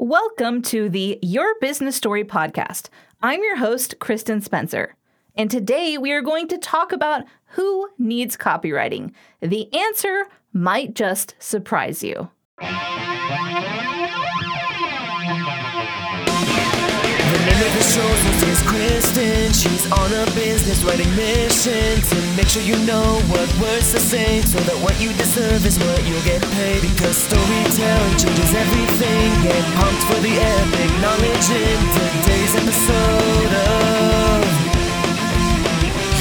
Welcome to the Your Business Story Podcast. I'm your host, Kristen Spencer. And today we are going to talk about who needs copywriting. The answer might just surprise you. The show's host is Kristen. She's on a business writing mission to make sure you know what words to say, so that what you deserve is what you'll get paid. Because storytelling changes everything. Get pumped for the epic knowledge in today's episode of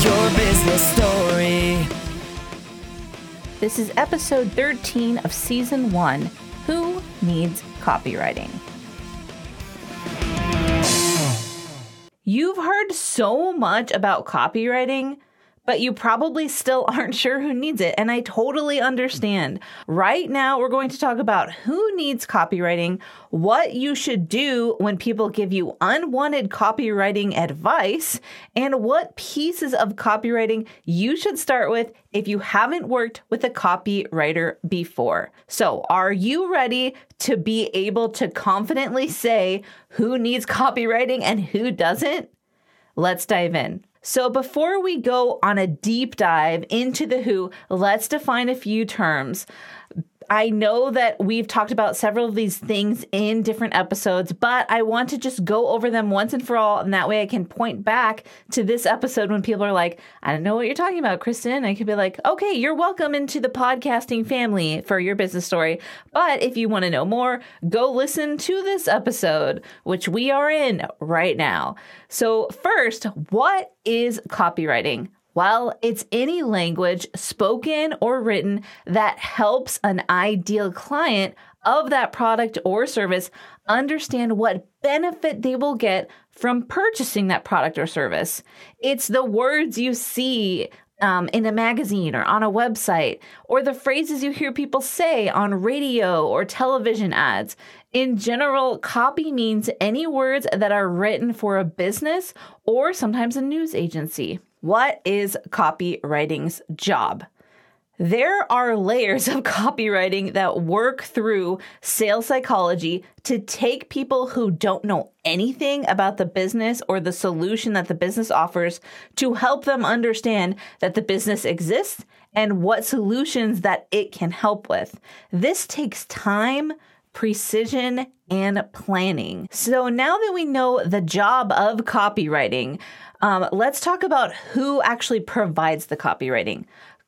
Your Business Story. This is episode 13 of season 1, Who Needs Copywriting? You've heard so much about copywriting, but you probably still aren't sure who needs it. And I totally understand. Right now, we're going to talk about who needs copywriting, what you should do when people give you unwanted copywriting advice, and what pieces of copywriting you should start with if you haven't worked with a copywriter before. So are you ready to be able to confidently say who needs copywriting and who doesn't? Let's dive in. So before we go on a deep dive into the who, let's define a few terms. I know that we've talked about several of these things in different episodes, but I want to just go over them once and for all. And that way I can point back to this episode when people are like, I don't know what you're talking about, Kristen. I could be like, okay, you're welcome into the podcasting family for Your Business Story. But if you want to know more, go listen to this episode, which we are in right now. So first, what is copywriting? Well, it's any language, spoken or written, that helps an ideal client of that product or service understand what benefit they will get from purchasing that product or service. It's the words you see in a magazine or on a website, or the phrases you hear people say on radio or television ads. In general, copy means any words that are written for a business or sometimes a news agency. What is copywriting's job? There are layers of copywriting that work through sales psychology to take people who don't know anything about the business or the solution that the business offers to help them understand that the business exists and what solutions that it can help with. This takes time, precision, and planning. So now that we know the job of copywriting, let's talk about who actually provides the copywriting.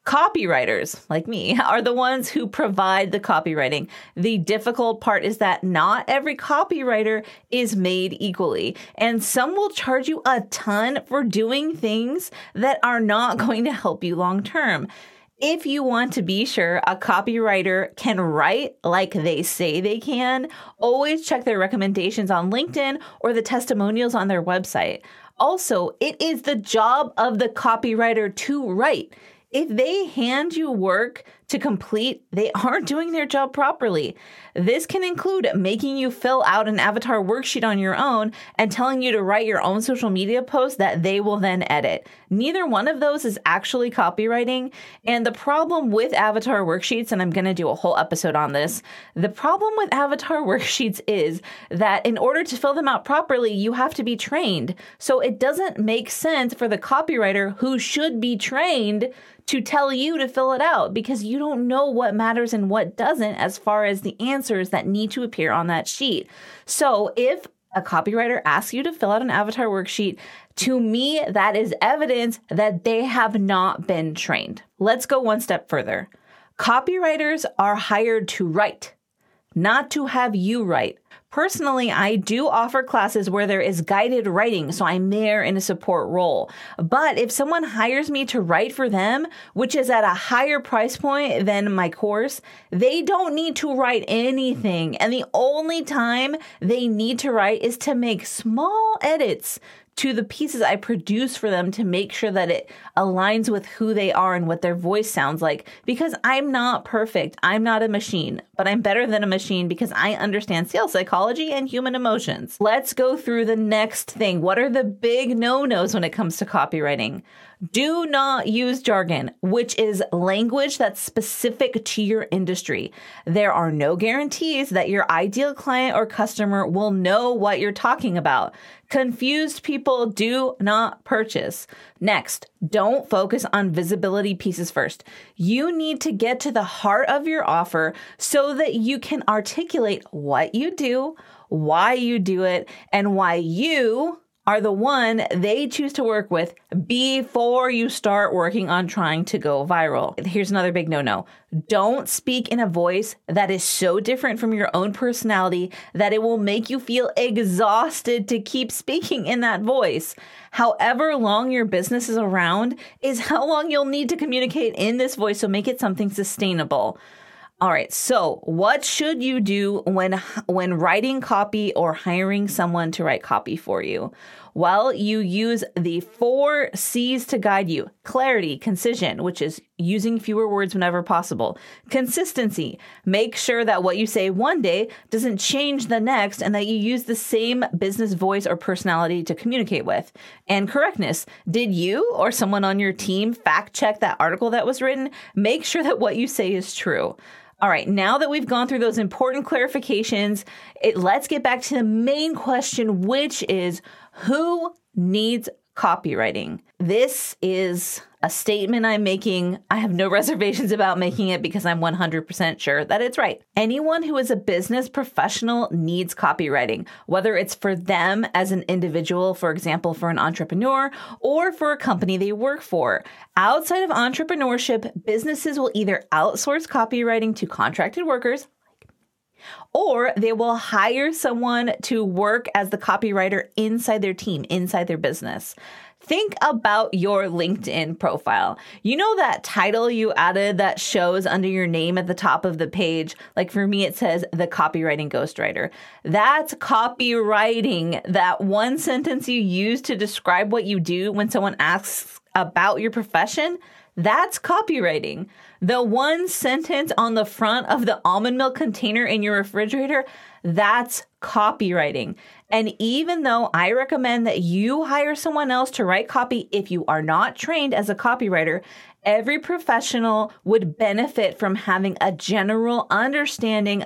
Copywriters, like me, are the ones who provide the copywriting. The difficult part is that not every copywriter is made equally, and some will charge you a ton for doing things that are not going to help you long term. If you want to be sure a copywriter can write like they say they can, always check their recommendations on LinkedIn or the testimonials on their website. Also, it is the job of the copywriter to write. If they hand you work to complete, they aren't doing their job properly. This can include making you fill out an avatar worksheet on your own and telling you to write your own social media posts that they will then edit. Neither one of those is actually copywriting. And the problem with avatar worksheets, and I'm going to do a whole episode on this, the problem with avatar worksheets is that in order to fill them out properly, you have to be trained. So it doesn't make sense for the copywriter who should be trained to tell you to fill it out, because you don't know what matters and what doesn't as far as the answers that need to appear on that sheet. So if a copywriter asks you to fill out an avatar worksheet, to me, that is evidence that they have not been trained. Let's go one step further. Copywriters are hired to write, not to have you write. Personally, I do offer classes where there is guided writing, so I'm there in a support role. But if someone hires me to write for them, which is at a higher price point than my course, they don't need to write anything. And the only time they need to write is to make small edits to the pieces I produce for them to make sure that it aligns with who they are and what their voice sounds like. Because I'm not perfect. I'm not a machine, but I'm better than a machine because I understand sales psychology and human emotions. Let's go through the next thing. What are the big no-nos when it comes to copywriting? Do not use jargon, which is language that's specific to your industry. There are no guarantees that your ideal client or customer will know what you're talking about. Confused people do not purchase. Next, don't focus on visibility pieces first. You need to get to the heart of your offer so that you can articulate what you do, why you do it, and why you are the one they choose to work with before you start working on trying to go viral. Here's another big no-no. Don't speak in a voice that is so different from your own personality that it will make you feel exhausted to keep speaking in that voice. However long your business is around is how long you'll need to communicate in this voice, so make it something sustainable. All right, so what should you do when writing copy or hiring someone to write copy for you? Well, you use the 4 C's to guide you. Clarity, concision, which is using fewer words whenever possible. Consistency, make sure that what you say one day doesn't change the next and that you use the same business voice or personality to communicate with. And correctness, did you or someone on your team fact check that article that was written? Make sure that what you say is true. All right, now that we've gone through those important clarifications, let's get back to the main question, which is who needs copywriting? This is a statement I'm making. I have no reservations about making it because I'm 100% sure that it's right. Anyone who is a business professional needs copywriting, whether it's for them as an individual, for example, for an entrepreneur, or for a company they work for. Outside of entrepreneurship, businesses will either outsource copywriting to contracted workers, or they will hire someone to work as the copywriter inside their team, inside their business. Think about your LinkedIn profile. You know that title you added that shows under your name at the top of the page? Like for me, it says the copywriting ghostwriter. That's copywriting, that one sentence you use to describe what you do when someone asks about your profession. That's copywriting. The one sentence on the front of the almond milk container in your refrigerator, that's copywriting. And even though I recommend that you hire someone else to write copy if you are not trained as a copywriter, every professional would benefit from having a general understanding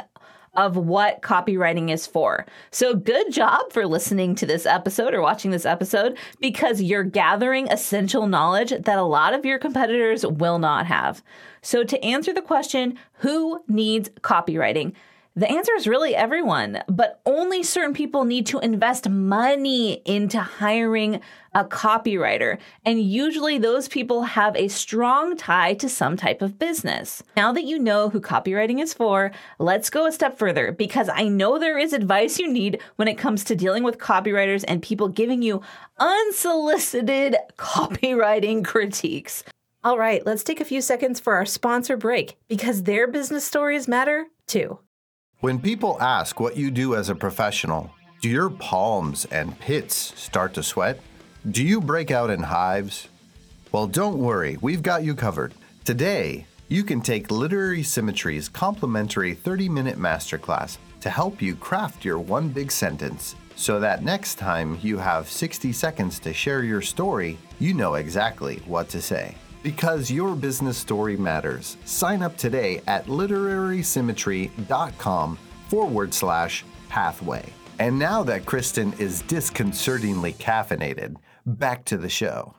of what copywriting is for. So good job for listening to this episode or watching this episode, because you're gathering essential knowledge that a lot of your competitors will not have. So to answer the question, who needs copywriting? The answer is really everyone, but only certain people need to invest money into hiring a copywriter. And usually those people have a strong tie to some type of business. Now that you know who copywriting is for, let's go a step further, because I know there is advice you need when it comes to dealing with copywriters and people giving you unsolicited copywriting critiques. All right, let's take a few seconds for our sponsor break, because their business stories matter too. When people ask what you do as a professional, do your palms and pits start to sweat? Do you break out in hives? Well, don't worry, we've got you covered. Today, you can take Literary Symmetry's complimentary 30-minute masterclass to help you craft your one big sentence so that next time you have 60 seconds to share your story, you know exactly what to say. Because your business story matters. Sign up today at literarysymmetry.com/halfway. And now that Kristen is disconcertingly caffeinated, back to the show.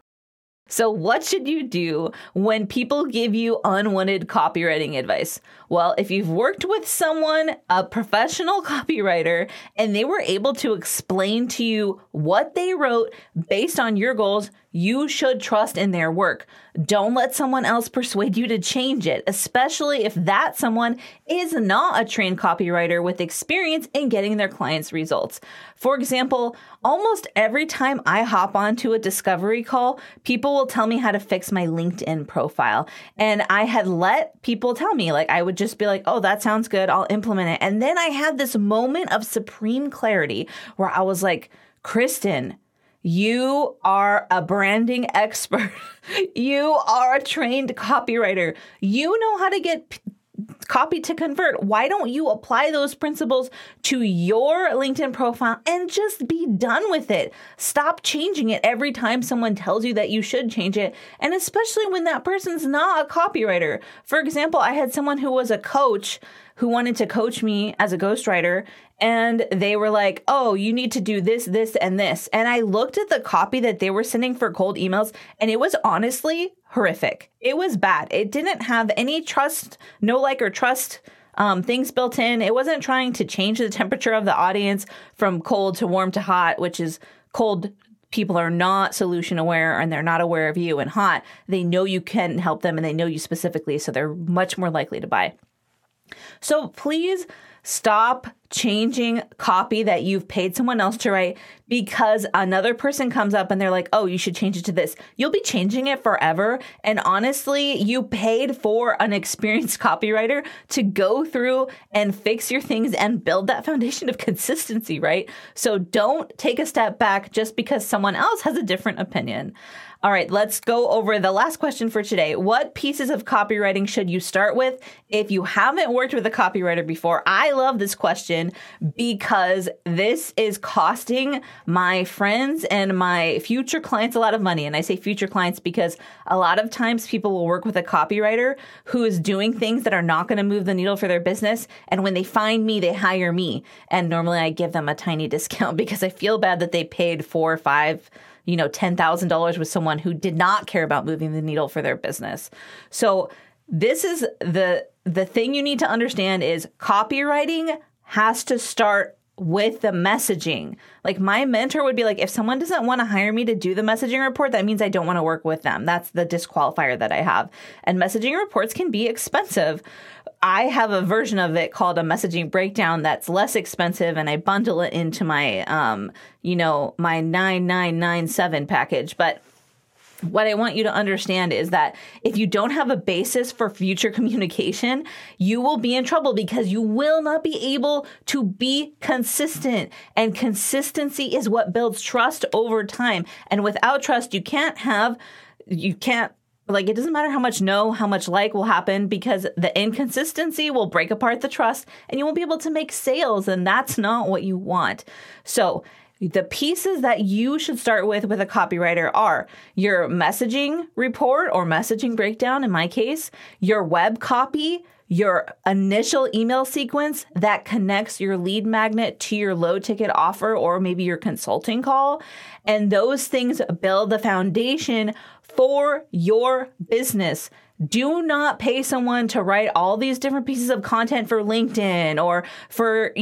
So what should you do when people give you unwanted copywriting advice? Well, if you've worked with someone, a professional copywriter, and they were able to explain to you what they wrote based on your goals, you should trust in their work. Don't let someone else persuade you to change it, especially if that someone is not a trained copywriter with experience in getting their clients' results. For example, almost every time I hop onto a discovery call, people will tell me how to fix my LinkedIn profile. And I had let people tell me, like, I would just be like, oh, that sounds good, I'll implement it. And then I had this moment of supreme clarity where I was like, Kristen, You are a branding expert. You are a trained copywriter. You know how to get copy to convert. Why don't you apply those principles to your LinkedIn profile and just be done with it? Stop changing it every time someone tells you that you should change it. And especially when that person's not a copywriter. For example, I had someone who was a coach who wanted to coach me as a ghostwriter. And they were like, oh, you need to do this, this, and this. And I looked at the copy that they were sending for cold emails, and it was honestly horrific. It was bad. It didn't have any trust, no like or trust things built in. It wasn't trying to change the temperature of the audience from cold to warm to hot, which is cold. People are not solution aware, and they're not aware of you, and hot, they know you can help them and they know you specifically. So they're much more likely to buy. So please stop changing copy that you've paid someone else to write because another person comes up and they're like, oh, you should change it to this. You'll be changing it forever. And honestly, you paid for an experienced copywriter to go through and fix your things and build that foundation of consistency, right? So don't take a step back just because someone else has a different opinion. All right, let's go over the last question for today. What pieces of copywriting should you start with if you haven't worked with a copywriter before? I love this question because this is costing my friends and my future clients a lot of money. And I say future clients because a lot of times people will work with a copywriter who is doing things that are not going to move the needle for their business. And when they find me, they hire me. And normally I give them a tiny discount because I feel bad that they paid $4 or $5, $10,000 with someone who did not care about moving the needle for their business. So this is the thing you need to understand is copywriting has to start with the messaging. Like my mentor would be like, if someone doesn't want to hire me to do the messaging report, that means I don't want to work with them. That's the disqualifier that I have. And messaging reports can be expensive. I have a version of it called a messaging breakdown that's less expensive, and I bundle it into my, my $9,997 package. But what I want you to understand is that if you don't have a basis for future communication, you will be in trouble because you will not be able to be consistent. And consistency is what builds trust over time. And without trust, it doesn't matter how much like will happen because the inconsistency will break apart the trust and you won't be able to make sales. And that's not what you want. So the pieces that you should start with a copywriter are your messaging report or messaging breakdown, in my case, your web copy, your initial email sequence that connects your lead magnet to your low ticket offer or maybe your consulting call. And those things build the foundation for your business. Do not pay someone to write all these different pieces of content for LinkedIn or for,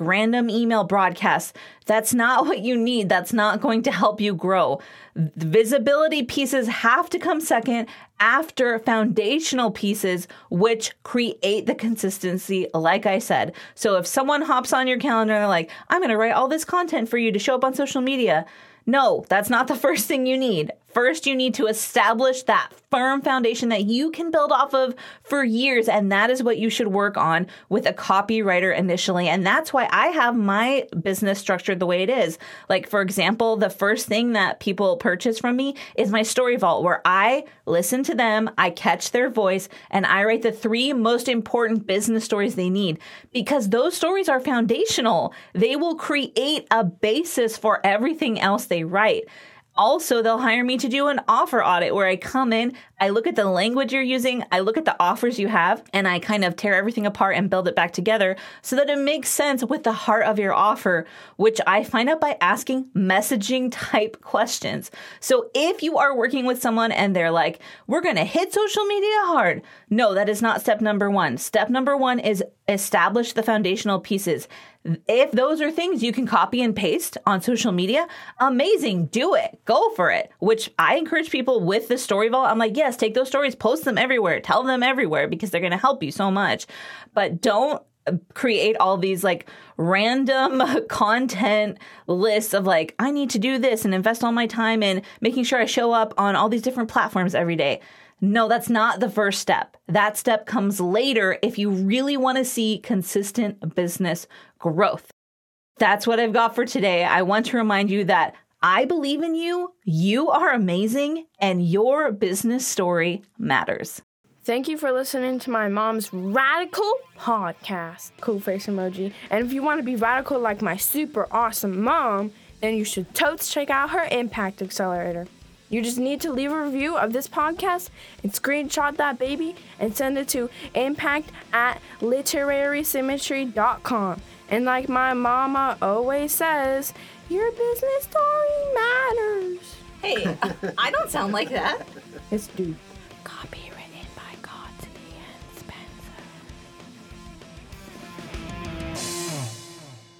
random email broadcasts. That's not what you need. That's not going to help you grow. Visibility pieces have to come second after foundational pieces, which create the consistency, like I said. So if someone hops on your calendar and they're like, I'm going to write all this content for you to show up on social media. No, that's not the first thing you need. First, you need to establish that firm foundation that you can build off of for years. And that is what you should work on with a copywriter initially. And that's why I have my business structured the way it is. Like, for example, the first thing that people purchase from me is my story vault, where I listen to them, I catch their voice, and I write the 3 most important business stories they need, because those stories are foundational. They will create a basis for everything else they write. Also, they'll hire me to do an offer audit where I come in, I look at the language you're using, I look at the offers you have, and I kind of tear everything apart and build it back together so that it makes sense with the heart of your offer, which I find out by asking messaging type questions. So if you are working with someone and they're like, we're going to hit social media hard. No, that is not step number 1. Step number 1 is establish the foundational pieces. If those are things you can copy and paste on social media, amazing, do it, go for it, which I encourage people with the story vault. I'm like, yes, take those stories, post them everywhere, tell them everywhere, because they're going to help you so much. But don't create all these random content lists of I need to do this and invest all my time in making sure I show up on all these different platforms every day. No, that's not the first step. That step comes later if you really want to see consistent business growth. That's what I've got for today. I want to remind you that I believe in you, you are amazing, and your business story matters. Thank you for listening to my mom's radical podcast. Cool face emoji. And if you want to be radical like my super awesome mom, then you should totes check out her Impact Accelerator. You just need to leave a review of this podcast and screenshot that baby and send it to impact@literarysymmetry.com. And like my mama always says, your business story matters. Hey, I don't sound like that. It's dude. Copyright.